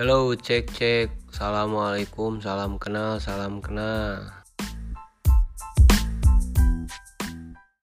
Hello, cek. Assalamualaikum, salam kenal.